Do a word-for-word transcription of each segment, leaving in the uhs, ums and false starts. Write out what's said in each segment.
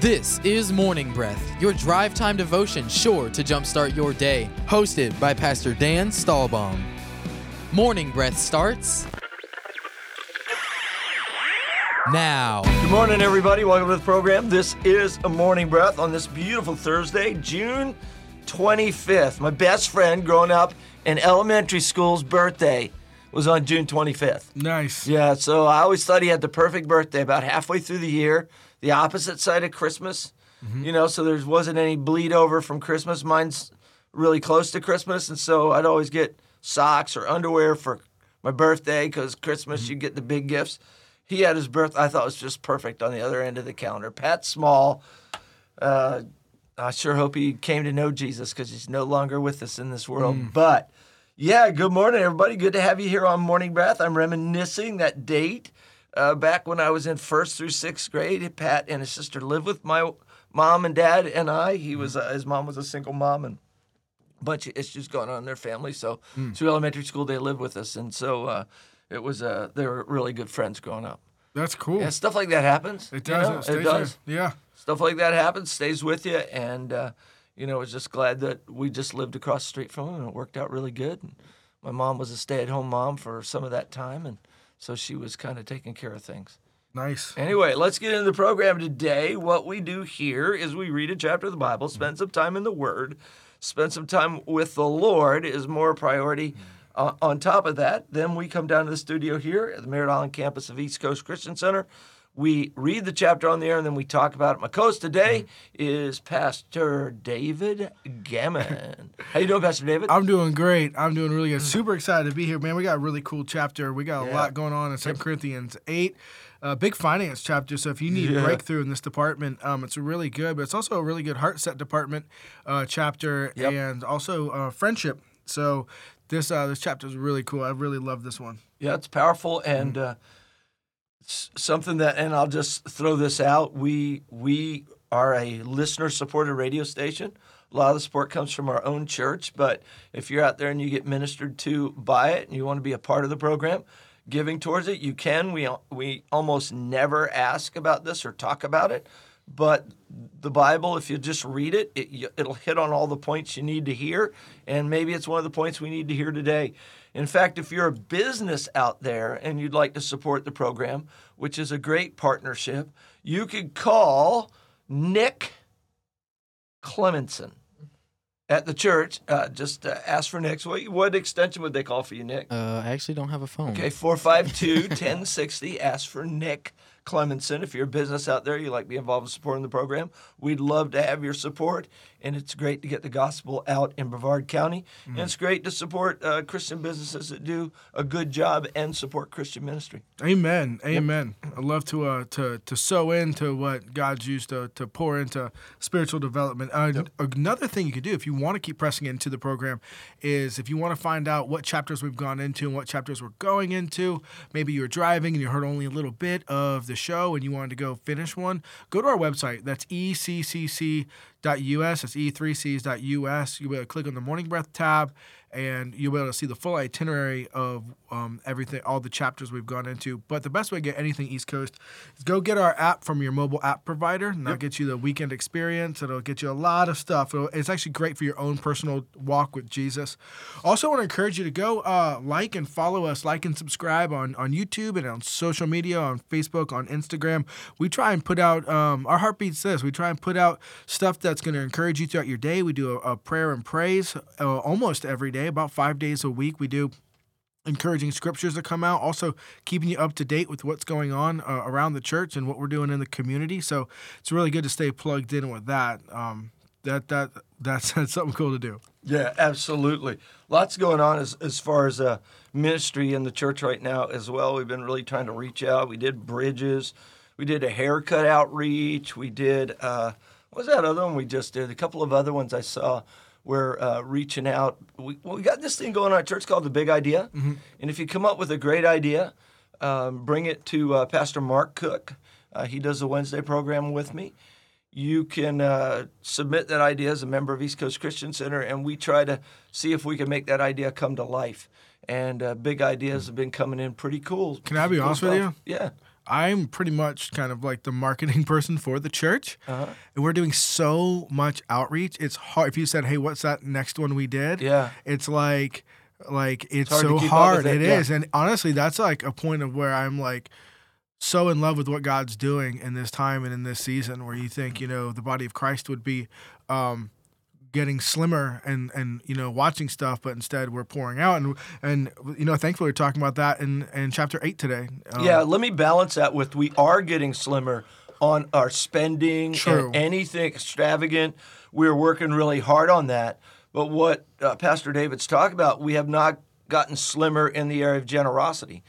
This is Morning Breath, your drive time devotion sure to jumpstart your day, hosted by Pastor Dan Stahlbaum. Morning Breath starts now. Good morning, everybody. Welcome to the program. This is a Morning Breath on this beautiful Thursday, June twenty-fifth. My best friend growing up in elementary school's birthday was on June twenty-fifth. Nice. Yeah, so I always thought he had the perfect birthday about halfway through the year. The opposite side of Christmas, mm-hmm. you know, so there wasn't any bleed over from Christmas. Mine's really close to Christmas, and so I'd always get socks or underwear for my birthday because Christmas mm-hmm. you get the big gifts. He had his birth, I thought it was just perfect on the other end of the calendar. Pat Small, uh, I sure hope he came to know Jesus because he's no longer with us in this world. Mm. But, yeah, good morning, everybody. Good to have you here on Morning Breath. I'm reminiscing that date. Uh, back when I was in first through sixth grade, Pat and his sister lived with my mom and dad and I. He was uh, his mom was a single mom and a bunch of issues going on in their family. So mm. through elementary school, they lived with us, and so uh, it was uh, they were really good friends growing up. That's cool. Yeah, stuff like that happens. It does. You know? It, stays it does. There. Yeah. Stuff like that happens, stays with you, and uh, you know, I was just glad that we just lived across the street from him, and it worked out really good. And my mom was a stay-at-home mom for some of that time, and so she was kind of taking care of things. Nice. Anyway, let's get into the program today. What we do here is we read a chapter of the Bible, spend some time in the Word, spend some time with the Lord is more a priority. Uh, on top of that, then we come down to the studio here at the Merritt Island Campus of East Coast Christian Center. We read the chapter on the air, and then we talk about it. My co-host today is Pastor David Gammon. How you doing, Pastor David? I'm doing great. I'm doing really good. Super excited to be here, man. We got a really cool chapter. We got a yeah. lot going on in Second Corinthians eight. A big finance chapter, so if you need yeah. a breakthrough in this department, um, it's really good. But it's also a really good heart-set department uh, chapter yep. and also uh, friendship. So this uh, this chapter is really cool. I really love this one. Yeah, it's powerful and mm-hmm. uh, something that, and I'll just throw this out, we we are a listener-supported radio station. A lot of the support comes from our own church, but if you're out there and you get ministered to by it and you want to be a part of the program, giving towards it, you can. We we almost never ask about this or talk about it, but the Bible, if you just read it, it it'll hit on all the points you need to hear, and maybe it's one of the points we need to hear today. In fact, if you're a business out there and you'd like to support the program, which is a great partnership, you could call Nick Clemenson at the church. Uh, just uh, ask for Nick's. What, what extension would they call for you, Nick? Uh, I actually don't have a phone. Okay, four five two, ten sixty. Ask for Nick Clemenson. If you're a business out there, you'd like to be involved in supporting the program, we'd love to have your support. And it's great to get the gospel out in Brevard County. Mm. And it's great to support uh, Christian businesses that do a good job and support Christian ministry. Amen. Amen. Yep. I love to uh, to to sow into what God's used to, to pour into spiritual development. Uh, yep. Another thing you could do if you want to keep pressing into the program is if you want to find out what chapters we've gone into and what chapters we're going into. Maybe you were driving and you heard only a little bit of the show and you wanted to go finish one, go to our website. That's E C C C dot U S. That's E three C's dot U S. You'll be able to click on the Morning Breath tab and you'll be able to see the full itinerary of um, everything, all the chapters we've gone into. But the best way to get anything East Coast is go get our app from your mobile app provider, and that'll yep. get you the weekend experience. It'll get you a lot of stuff. It'll, it's actually great for your own personal walk with Jesus. Also, I want to encourage you to go uh, like and follow us, like and subscribe on, on YouTube and on social media, on Facebook, on Instagram. We try and put out, um, our heartbeat's this, we try and put out stuff that's going to encourage you throughout your day. We do a, a prayer and praise uh, almost every day. About five days a week, we do encouraging scriptures that come out, also keeping you up to date with what's going on uh, around the church and what we're doing in the community. So it's really good to stay plugged in with that. Um, that that that's, that's something cool to do. Yeah, absolutely. Lots going on as, as far as uh, ministry in the church right now as well. We've been really trying to reach out. We did bridges. We did a haircut outreach. We did, uh, what was that other one we just did? A couple of other ones I saw. We're uh, reaching out. We, well, we got this thing going on at church called The Big Idea. Mm-hmm. And if you come up with a great idea, um, bring it to uh, Pastor Mark Cook. Uh, he does the Wednesday program with me. You can uh, submit that idea as a member of East Coast Christian Center, and we try to see if we can make that idea come to life. And uh, big ideas have been coming in pretty cool. Can I be honest with you? Yeah. I'm pretty much kind of like the marketing person for the church, uh-huh. and we're doing so much outreach. It's hard. If you said, hey, what's that next one we did? Yeah. It's like, like it's, it's hard so hard. It, it yeah. is. And honestly, that's like a point of where I'm like so in love with what God's doing in this time and in this season where you think, you know, the body of Christ would be um, getting slimmer and, and, you know, watching stuff, but instead we're pouring out. And, and you know, thankfully we're talking about that in, in chapter eight today. Um, yeah, let me balance that with we are getting slimmer on our spending and anything extravagant. We're working really hard on that. But what uh, Pastor David's talking about, we have not gotten slimmer in the area of generosity.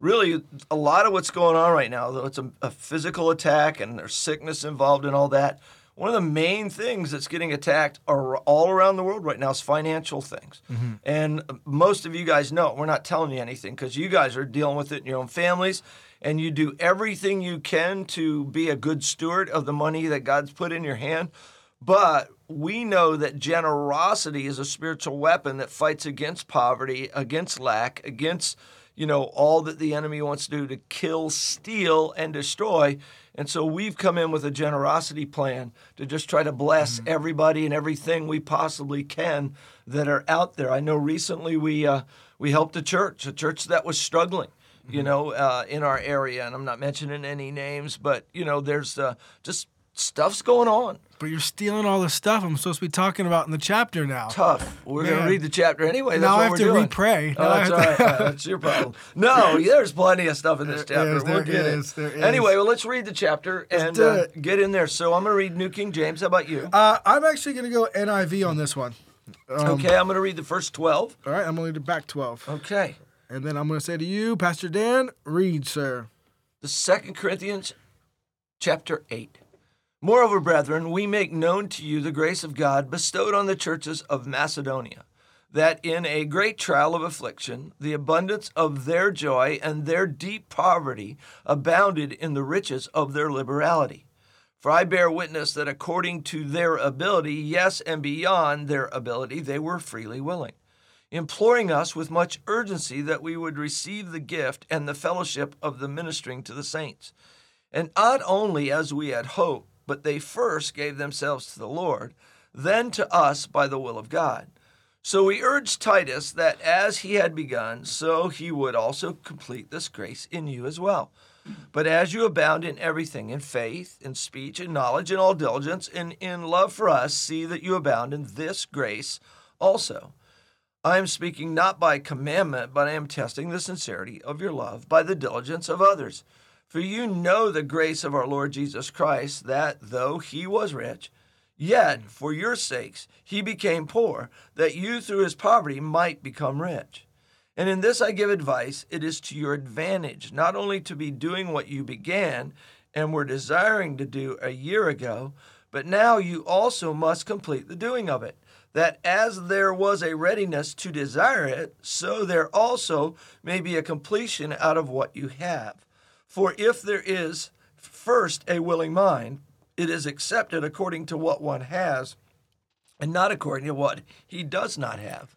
Really, a lot of what's going on right now, though it's a, a physical attack and there's sickness involved and all that, one of the main things that's getting attacked are all around the world right now is financial things. Mm-hmm. And most of you guys know, we're not telling you anything because you guys are dealing with it in your own families, and you do everything you can to be a good steward of the money that God's put in your hand. But we know that generosity is a spiritual weapon that fights against poverty, against lack, against, you know, all that the enemy wants to do to kill, steal, and destroy. And so we've come in with a generosity plan to just try to bless mm-hmm. everybody and everything we possibly can that are out there. I know recently we uh, we helped a church, a church that was struggling, mm-hmm. you know, uh, in our area. And I'm not mentioning any names, but, you know, there's uh, just stuff's going on. But you're stealing all the stuff I'm supposed to be talking about in the chapter now. Tough. We're going to read the chapter anyway. That's now what I have we're to doing. Re-pray. Oh, that's all right. uh, that's your problem. No, there's plenty of stuff in this chapter. Is, we'll get is, it. Anyway, well, let's read the chapter and uh, get in there. So I'm going to read New King James. How about you? Uh, I'm actually going to go N I V on this one. Um, okay, I'm going to read the first twelve. All right, I'm going to read the back twelve. Okay. And then I'm going to say to you, Pastor Dan, read, sir. The Second Corinthians chapter eight. Moreover, brethren, we make known to you the grace of God bestowed on the churches of Macedonia, that in a great trial of affliction, the abundance of their joy and their deep poverty abounded in the riches of their liberality. For I bear witness that according to their ability, yes, and beyond their ability, they were freely willing, imploring us with much urgency that we would receive the gift and the fellowship of the ministering to the saints. And not only as we had hoped, but they first gave themselves to the Lord, then to us by the will of God. So we urge Titus that as he had begun, so he would also complete this grace in you as well. But as you abound in everything, in faith, in speech, in knowledge, in all diligence, and in love for us, see that you abound in this grace also. I am speaking not by commandment, but I am testing the sincerity of your love by the diligence of others. For you know the grace of our Lord Jesus Christ, that though he was rich, yet for your sakes he became poor, that you through his poverty might become rich. And in this I give advice, it is to your advantage, not only to be doing what you began and were desiring to do a year ago, but now you also must complete the doing of it, that as there was a readiness to desire it, so there also may be a completion out of what you have. For if there is first a willing mind, it is accepted according to what one has and not according to what he does not have.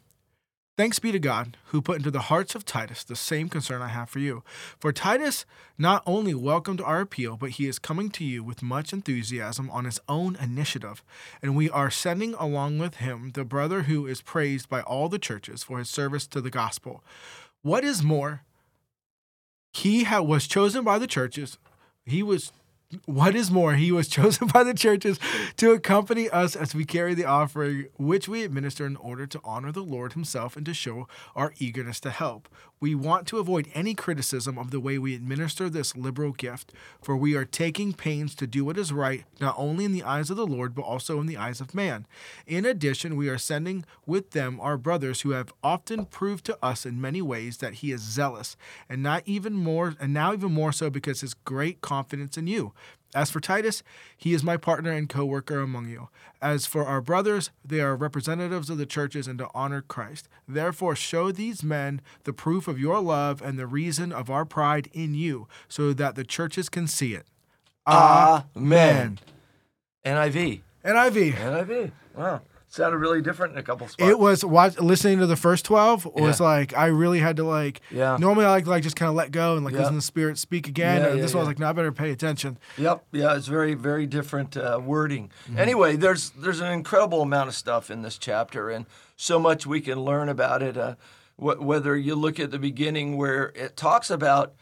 Thanks be to God, who put into the hearts of Titus the same concern I have for you. For Titus not only welcomed our appeal, but he is coming to you with much enthusiasm on his own initiative. And we are sending along with him the brother who is praised by all the churches for his service to the gospel. What is more, he ha- was chosen by the churches. He was What is more, he was chosen by the churches to accompany us as we carry the offering, which we administer in order to honor the Lord himself and to show our eagerness to help. We want to avoid any criticism of the way we administer this liberal gift, for we are taking pains to do what is right, not only in the eyes of the Lord, but also in the eyes of man. In addition, we are sending with them our brothers who have often proved to us in many ways that he is zealous, and not even more, and now even more so because his great confidence in you. As for Titus, he is my partner and co-worker among you. As for our brothers, they are representatives of the churches and to honor Christ. Therefore, show these men the proof of your love and the reason of our pride in you, so that the churches can see it. Amen. N I V. N I V. N I V. Wow. Sounded really different in a couple spots. It was watch, listening to the first twelve was yeah. like I really had to like. Yeah. Normally I like like just kind of let go and like yeah. listen to the Spirit speak again. Yeah, and yeah, this yeah. one I was like, no, I better pay attention. Yep. Yeah. It's very very different uh, wording. Mm-hmm. Anyway, there's there's an incredible amount of stuff in this chapter, and so much we can learn about it. Uh, wh- whether you look at the beginning where it talks about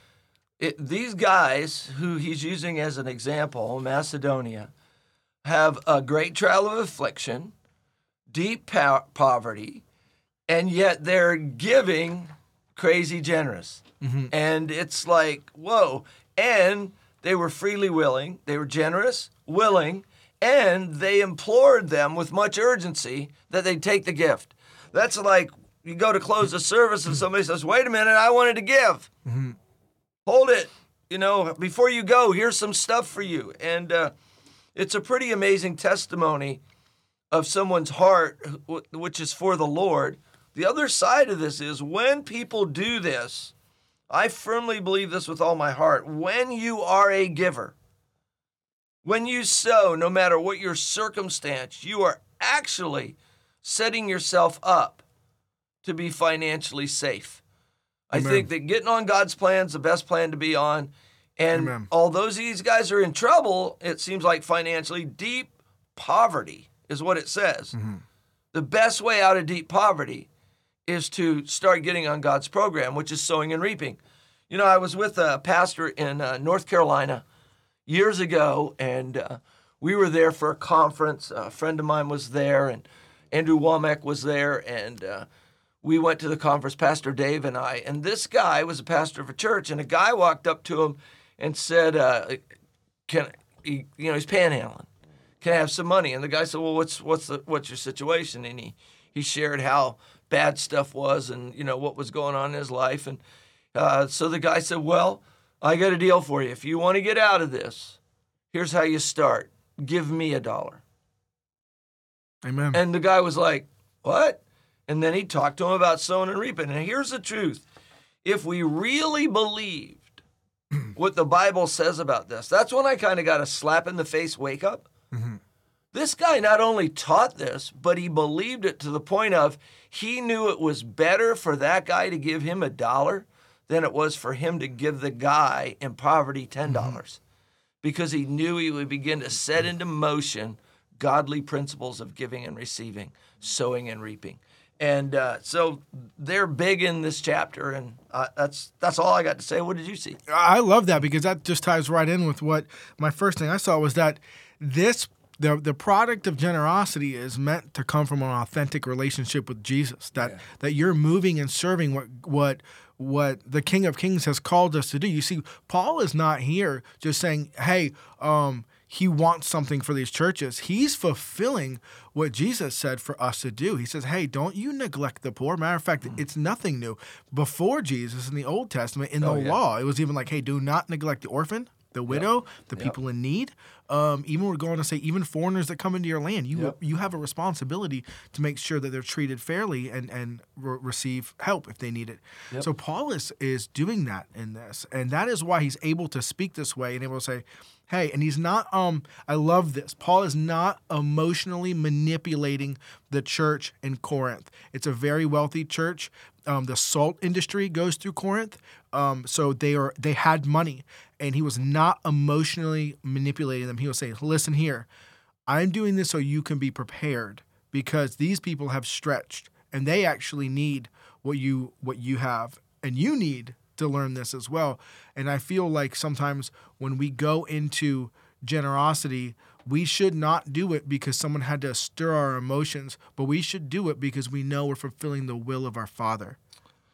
it, these guys who he's using as an example, Macedonia, have a great trial of affliction. Deep po- poverty, and yet they're giving crazy generous. Mm-hmm. And it's like, whoa. And they were freely willing. They were generous, willing, and they implored them with much urgency that they take the gift. That's like you go to close the service and somebody says, wait a minute, I wanted to give. Mm-hmm. Hold it. You know, before you go, here's some stuff for you. And uh, it's a pretty amazing testimony of someone's heart, which is for the Lord. The other side of this is when people do this, I firmly believe this with all my heart, when you are a giver, when you sow, no matter what your circumstance, you are actually setting yourself up to be financially safe. Amen. I think that getting on God's plan is the best plan to be on. And Amen. Although these guys are in trouble, it seems like financially, deep poverty is what it says. Mm-hmm. The best way out of deep poverty is to start getting on God's program, which is sowing and reaping. You know, I was with a pastor in uh, North Carolina years ago, and uh, we were there for a conference. A friend of mine was there, and Andrew Womack was there, and uh, we went to the conference, Pastor Dave and I, and this guy was a pastor of a church, and a guy walked up to him and said, uh, "Can he, you know, he's panhandling. Can I have some money?" And the guy said, "Well, what's what's the, what's your situation?" And he, he shared how bad stuff was and, you know, what was going on in his life. And uh, so the guy said, "Well, I got a deal for you. If you want to get out of this, here's how you start. Give me a dollar." Amen. And the guy was like, "What?" And then he talked to him about sowing and reaping. And here's the truth. If we really believed what the Bible says about this, that's when I kind of got a slap in the face wake up. Mm-hmm. This guy not only taught this, but he believed it to the point of he knew it was better for that guy to give him a dollar than it was for him to give the guy in poverty ten dollars mm-hmm. because he knew he would begin to set into motion godly principles of giving and receiving, sowing and reaping. And uh, so they're big in this chapter, and uh, that's that's all I got to say. What did you see? I love that because that just ties right in with what my first thing I saw was that This, the the product of generosity is meant to come from an authentic relationship with Jesus, that yeah. that you're moving and serving what what what the King of Kings has called us to do. You see, Paul is not here just saying, hey, um, he wants something for these churches. He's fulfilling what Jesus said for us to do. He says, hey, don't you neglect the poor. Matter of fact, mm-hmm. it's nothing new. Before Jesus in the Old Testament, in oh, the yeah. law, it was even like, hey, do not neglect the orphan, the widow, yep. the people yep. in need. Um, even we're going to say, even foreigners that come into your land, you yep. you have a responsibility to make sure that they're treated fairly and and re- receive help if they need it. Yep. So Paul is, is doing that in this, and that is why he's able to speak this way and able to say, hey, and he's not, um, I love this. Paul is not emotionally manipulating the church in Corinth. It's a very wealthy church. Um, the salt industry goes through Corinth, um, so they are they had money, and he was not emotionally manipulating them. He was saying, listen here, I'm doing this so you can be prepared because these people have stretched, and they actually need what you what you have, and you need to learn this as well. And I feel like sometimes when we go into generosity, we should not do it because someone had to stir our emotions, but we should do it because we know we're fulfilling the will of our Father.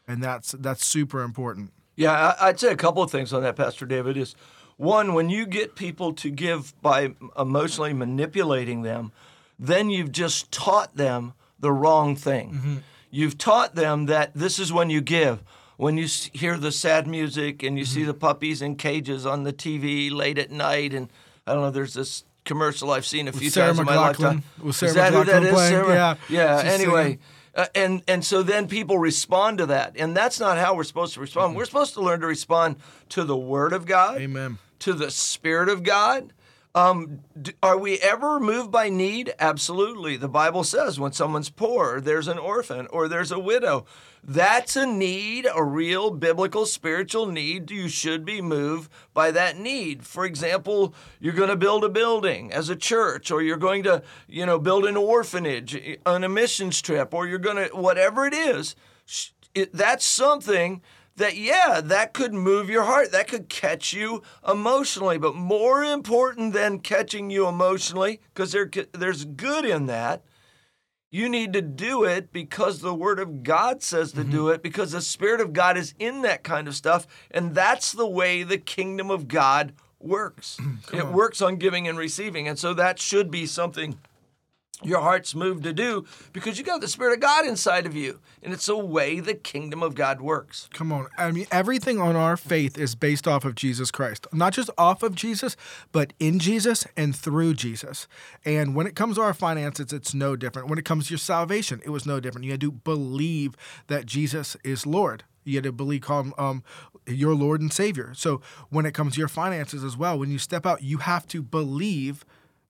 And that's that's super important. Yeah, I'd say a couple of things on that, Pastor David, is one, when you get people to give by emotionally manipulating them, then you've just taught them the wrong thing. Mm-hmm. You've taught them that this is when you give. When you hear the sad music and you mm-hmm. see the puppies in cages on the T V late at night and I don't know, there's this commercial I've seen a few times in my lifetime. Was Sarah McLachlan playing? Yeah. Yeah, anyway. Uh, and and so then people respond to that. And that's not how we're supposed to respond. Mm-hmm. We're supposed to learn to respond to the Word of God. Amen. To the Spirit of God. Um, do, are we ever moved by need? Absolutely. The Bible says when someone's poor, there's an orphan or there's a widow. That's a need, a real biblical spiritual need. You should be moved by that need. For example, you're going to build a building as a church, or you're going to, you know, build an orphanage on a missions trip, or you're going to, whatever it is, it, that's something that, yeah, that could move your heart. That could catch you emotionally. But more important than catching you emotionally, because there, there's good in that, you need to do it because the Word of God says to mm-hmm. do it, because the Spirit of God is in that kind of stuff. And that's the way the kingdom of God works. It on. works on giving and receiving. And so that should be something your heart's moved to do, because you got the Spirit of God inside of you, and it's the way the kingdom of God works. Come on. I mean, everything on our faith is based off of Jesus Christ, not just off of Jesus, but in Jesus and through Jesus. And when it comes to our finances, it's no different. When it comes to your salvation, it was no different. You had to believe that Jesus is Lord. You had to believe, call him um, your Lord and Savior. So when it comes to your finances as well, when you step out, you have to believe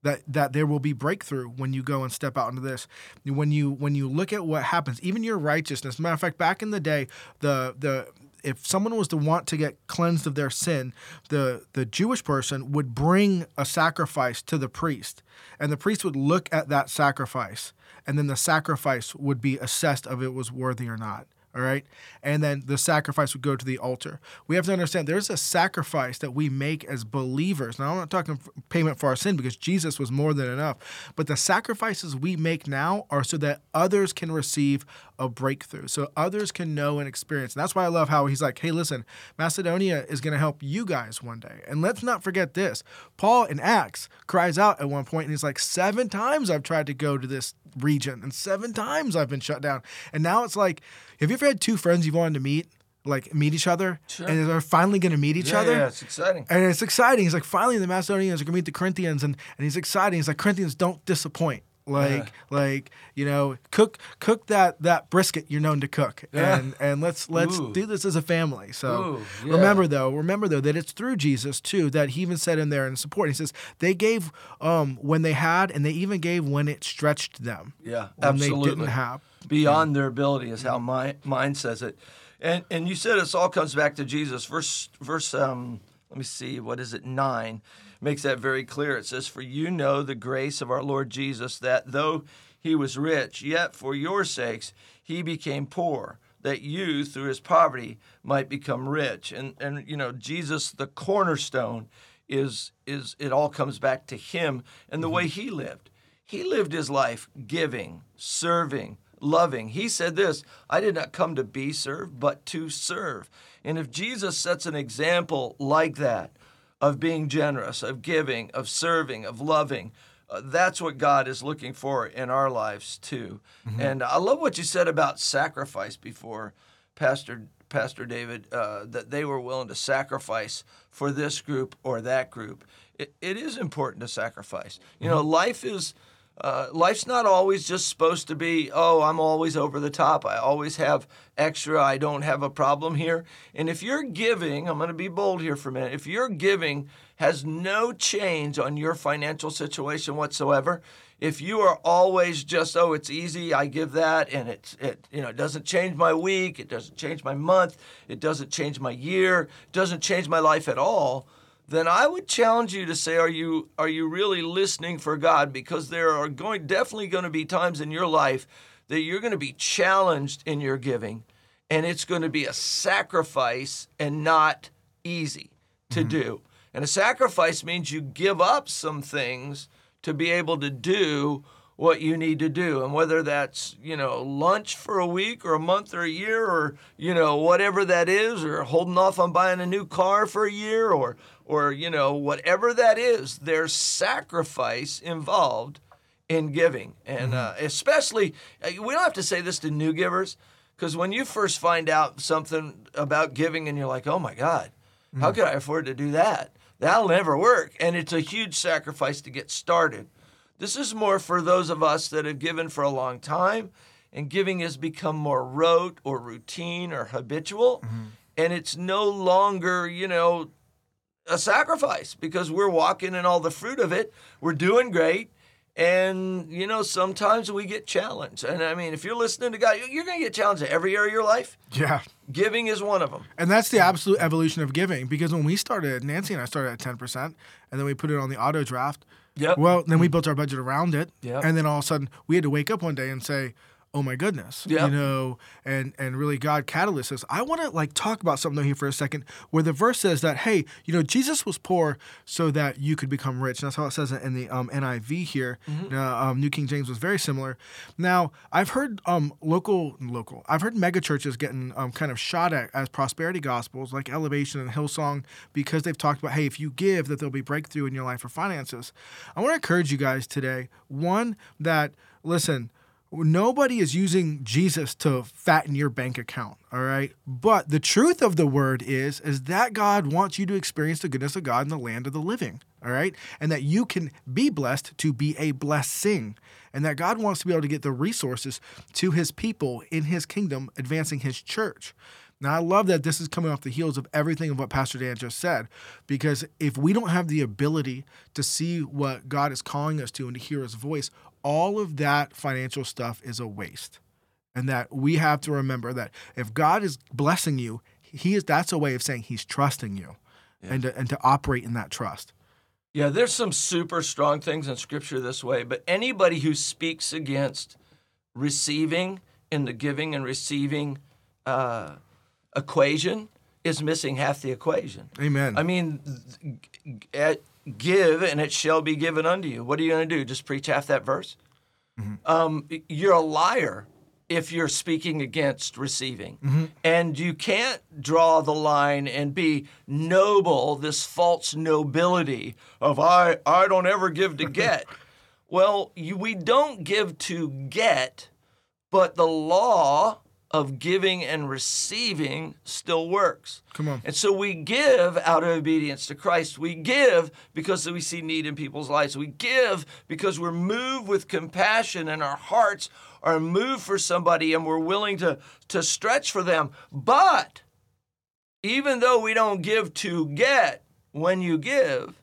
That, that there will be breakthrough when you go and step out into this. When you when you look at what happens, even your righteousness. Matter of fact, back in the day, the the if someone was to want to get cleansed of their sin, the the Jewish person would bring a sacrifice to the priest, and the priest would look at that sacrifice, and then the sacrifice would be assessed if it was worthy or not. All right. And then the sacrifice would go to the altar. We have to understand there's a sacrifice that we make as believers. Now, I'm not talking payment for our sin, because Jesus was more than enough. But the sacrifices we make now are so that others can receive a breakthrough, so others can know and experience. And that's why I love how he's like, hey, listen, Macedonia is going to help you guys one day. And let's not forget this. Paul in Acts cries out at one point, and he's like, seven times I've tried to go to this region, and seven times I've been shut down. And now it's like, have you ever had two friends you've wanted to meet, like meet each other, sure. and they're finally going to meet each yeah, other? Yeah, it's exciting. And it's exciting. He's like, finally the Macedonians are going to meet the Corinthians, and, and he's excited. He's like, Corinthians, don't disappoint. Like, yeah. like you know, cook cook that, that brisket you're known to cook, yeah. and and let's let's Ooh. do this as a family. So Ooh, yeah. remember though, remember though that it's through Jesus too that he even said in there in support. He says they gave um, when they had, and they even gave when it stretched them. Yeah, when absolutely. They didn't have beyond yeah. their ability is how my mind says it, and and you said this all comes back to Jesus. Verse verse um let me see what is it nine. Makes that very clear. It says, for you know the grace of our Lord Jesus, that though he was rich, yet for your sakes he became poor, that you through his poverty might become rich. And, and you know, Jesus, the cornerstone, is is it all comes back to him and the way he lived. He lived his life giving, serving, loving. He said this, I did not come to be served, but to serve. And if Jesus sets an example like that, of being generous, of giving, of serving, of loving. Uh, that's what God is looking for in our lives, too. Mm-hmm. And I love what you said about sacrifice before, Pastor Pastor David, uh, that they were willing to sacrifice for this group or that group. It, it is important to sacrifice. You mm-hmm. know, life is uh, life's not always just supposed to be, oh, I'm always over the top. I always have extra. I don't have a problem here. And if you're giving, I'm going to be bold here for a minute. If your giving has no change on your financial situation whatsoever, if you are always just, oh, it's easy, I give that, and it's, it, you know, it doesn't change my week, it doesn't change my month, it doesn't change my year, it doesn't change my life at all, then I would challenge you to say, are you are you really listening for God? Because there are going definitely going to be times in your life that you're going to be challenged in your giving, and it's going to be a sacrifice and not easy to mm-hmm. do. And a sacrifice means you give up some things to be able to do what you need to do. And whether that's, you know, lunch for a week or a month or a year or, you know, whatever that is, or holding off on buying a new car for a year or, or you know, whatever that is, there's sacrifice involved in giving. And mm-hmm. uh, especially, we don't have to say this to new givers, because when you first find out something about giving and you're like, oh my God, mm-hmm. how could I afford to do that? that'll never work. And it's a huge sacrifice to get started. This is more for those of us that have given for a long time, and giving has become more rote or routine or habitual. Mm-hmm. And it's no longer, you know, a sacrifice, because we're walking in all the fruit of it. We're doing great. And, you know, sometimes we get challenged. And, I mean, if you're listening to God, you're going to get challenged in every area of your life. Yeah. Giving is one of them. And that's the absolute evolution of giving, because when we started, Nancy and I started at ten percent, and then we put it on the auto draft. Yep. Well, then we built our budget around it. Yep. And then all of a sudden we had to wake up one day and say, oh, my goodness, yep. you know, and, and really God catalysts us. I want to, like, talk about something here for a second where the verse says that, hey, you know, Jesus was poor so that you could become rich. And that's how it says in the um, N I V here. Mm-hmm. Uh, um, New King James was very similar. Now, I've heard um, local, local, I've heard megachurches getting um, kind of shot at as prosperity gospels like Elevation and Hillsong, because they've talked about, hey, if you give, that there'll be breakthrough in your life or finances. I want to encourage you guys today, one, that, listen, nobody is using Jesus to fatten your bank account, all right? But the truth of the word is, is that God wants you to experience the goodness of God in the land of the living, all right? And that you can be blessed to be a blessing, and that God wants to be able to get the resources to his people in his kingdom, advancing his church. Now, I love that this is coming off the heels of everything of what Pastor Dan just said, because if we don't have the ability to see what God is calling us to and to hear his voice, all of that financial stuff is a waste. And that we have to remember that if God is blessing you, he is that's a way of saying he's trusting you, yeah. and, to, and to operate in that trust. Yeah, there's some super strong things in Scripture this way, but anybody who speaks against receiving in the giving and receiving uh equation is missing half the equation. Amen. I mean, give and it shall be given unto you. What are you going to do? Just preach half that verse? Mm-hmm. Um, you're a liar if you're speaking against receiving. Mm-hmm. And you can't draw the line and be noble, this false nobility of I, I don't ever give to get. Well, you, we don't give to get, but the law of giving and receiving still works. Come on. And so we give out of obedience to Christ. We give because we see need in people's lives. We give because we're moved with compassion and our hearts are moved for somebody and we're willing to, to stretch for them. But even though we don't give to get, when you give,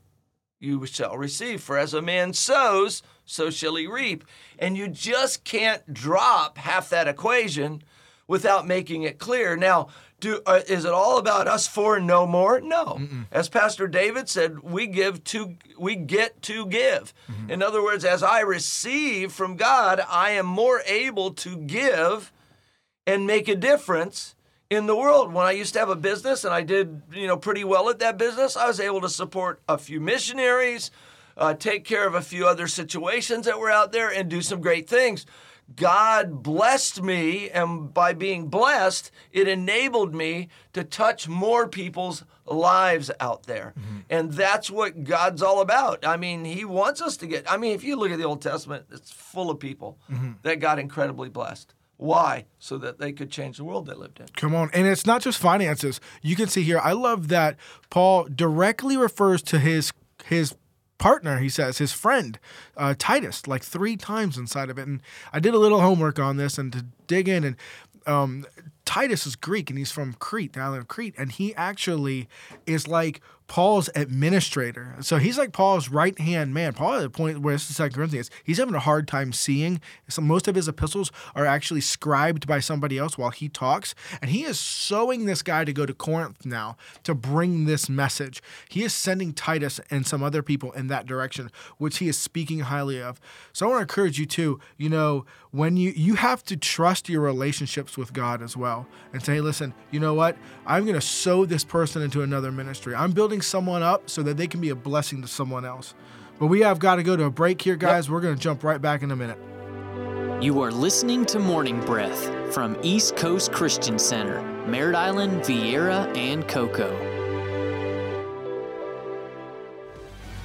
you shall receive. For as a man sows, so shall he reap. And you just can't drop half that equation without making it clear. Now, do uh, is it all about us for no more? No. Mm-mm. As Pastor David said, we give to we get to give. Mm-hmm. In other words, as I receive from God, I am more able to give and make a difference in the world. When I used to have a business and I did, you know, pretty well at that business, I was able to support a few missionaries, uh, take care of a few other situations that were out there, and do some great things. God blessed me, and by being blessed, it enabled me to touch more people's lives out there. Mm-hmm. And that's what God's all about. I mean, he wants us to get, I mean, if you look at the Old Testament, it's full of people mm-hmm. that got incredibly blessed. Why? So that they could change the world they lived in. Come on. And it's not just finances. You can see here, I love that Paul directly refers to his his. partner, he says, his friend, uh, Titus, like three times inside of it. And I did a little homework on this and to dig in. And um, Titus is Greek, and he's from Crete, the island of Crete. And he actually is like Paul's administrator. So he's like Paul's right-hand man. Paul, at the point where this is Second Corinthians, he's having a hard time seeing. So most of his epistles are actually scribed by somebody else while he talks. And he is sowing this guy to go to Corinth now to bring this message. He is sending Titus and some other people in that direction, which he is speaking highly of. So I want to encourage you too, you know, when you, you have to trust your relationships with God as well and say, listen, you know what? I'm going to sow this person into another ministry. I'm building someone up so that they can be a blessing to someone else. But we have got to go to a break here, guys. Yep. We're going to jump right back in a minute. You are listening to Morning Breath from East Coast Christian Center, Merritt Island, Viera, and Cocoa.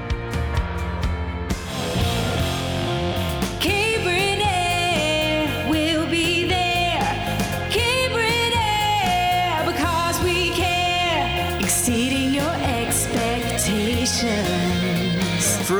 For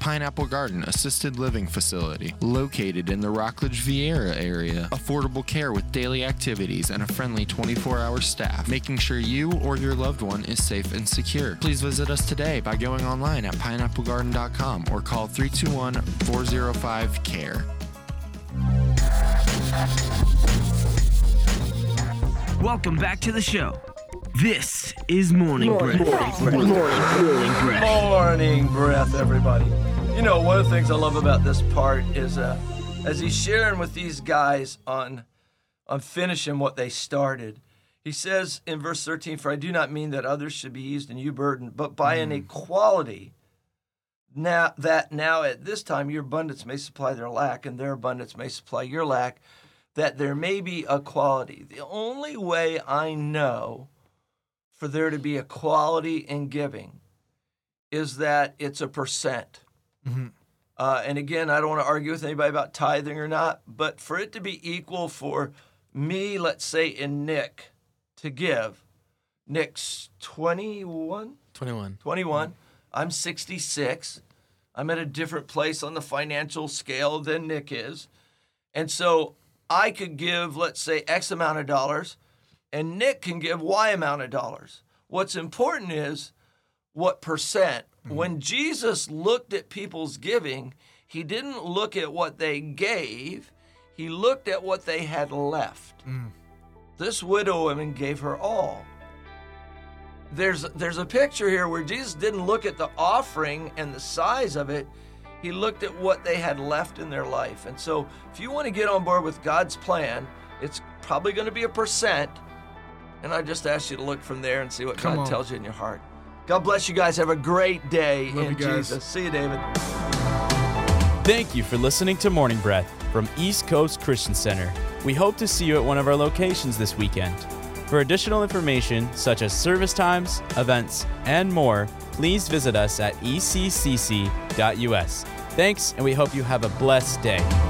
Pineapple Garden Assisted Living Facility, located in the Rockledge-Viera area. Affordable care with daily activities and a friendly twenty-four hour staff, making sure you or your loved one is safe and secure. Please visit us today by going online at pineapple garden dot com or call three two one, four zero five, C A R E. Welcome back to the show. This is Morning Breath. Morning Breath. Morning Breath. Morning Breath, everybody. You know, one of the things I love about this part is uh, as he's sharing with these guys on, on finishing what they started, he says in verse thirteen, "For I do not mean that others should be eased and you burdened, but by mm. an equality now that now at this time your abundance may supply their lack, and their abundance may supply your lack, that there may be equality." The only way I know for there to be equality in giving is that it's a percent. Mm-hmm. Uh, and again, I don't want to argue with anybody about tithing or not, but for it to be equal for me, let's say, and Nick to give, Nick's twenty-one? twenty-one. twenty-one. I'm sixty-six. I'm at a different place on the financial scale than Nick is. And so I could give, let's say, X amount of dollars, and Nick can give Y amount of dollars. What's important is what percent. Mm-hmm. When Jesus looked at people's giving, he didn't look at what they gave. He looked at what they had left. Mm. This widow woman gave her all. There's, there's a picture here where Jesus didn't look at the offering and the size of it. He looked at what they had left in their life. And so if you want to get on board with God's plan, it's probably going to be a percent. And I just ask you to look from there and see what Come God on. tells you in your heart. God bless you guys. Have a great day. Love in Jesus. See you, David. Thank you for listening to Morning Breath from East Coast Christian Center. We hope to see you at one of our locations this weekend. For additional information, such as service times, events, and more, please visit us at e c c c dot u s. Thanks, and we hope you have a blessed day.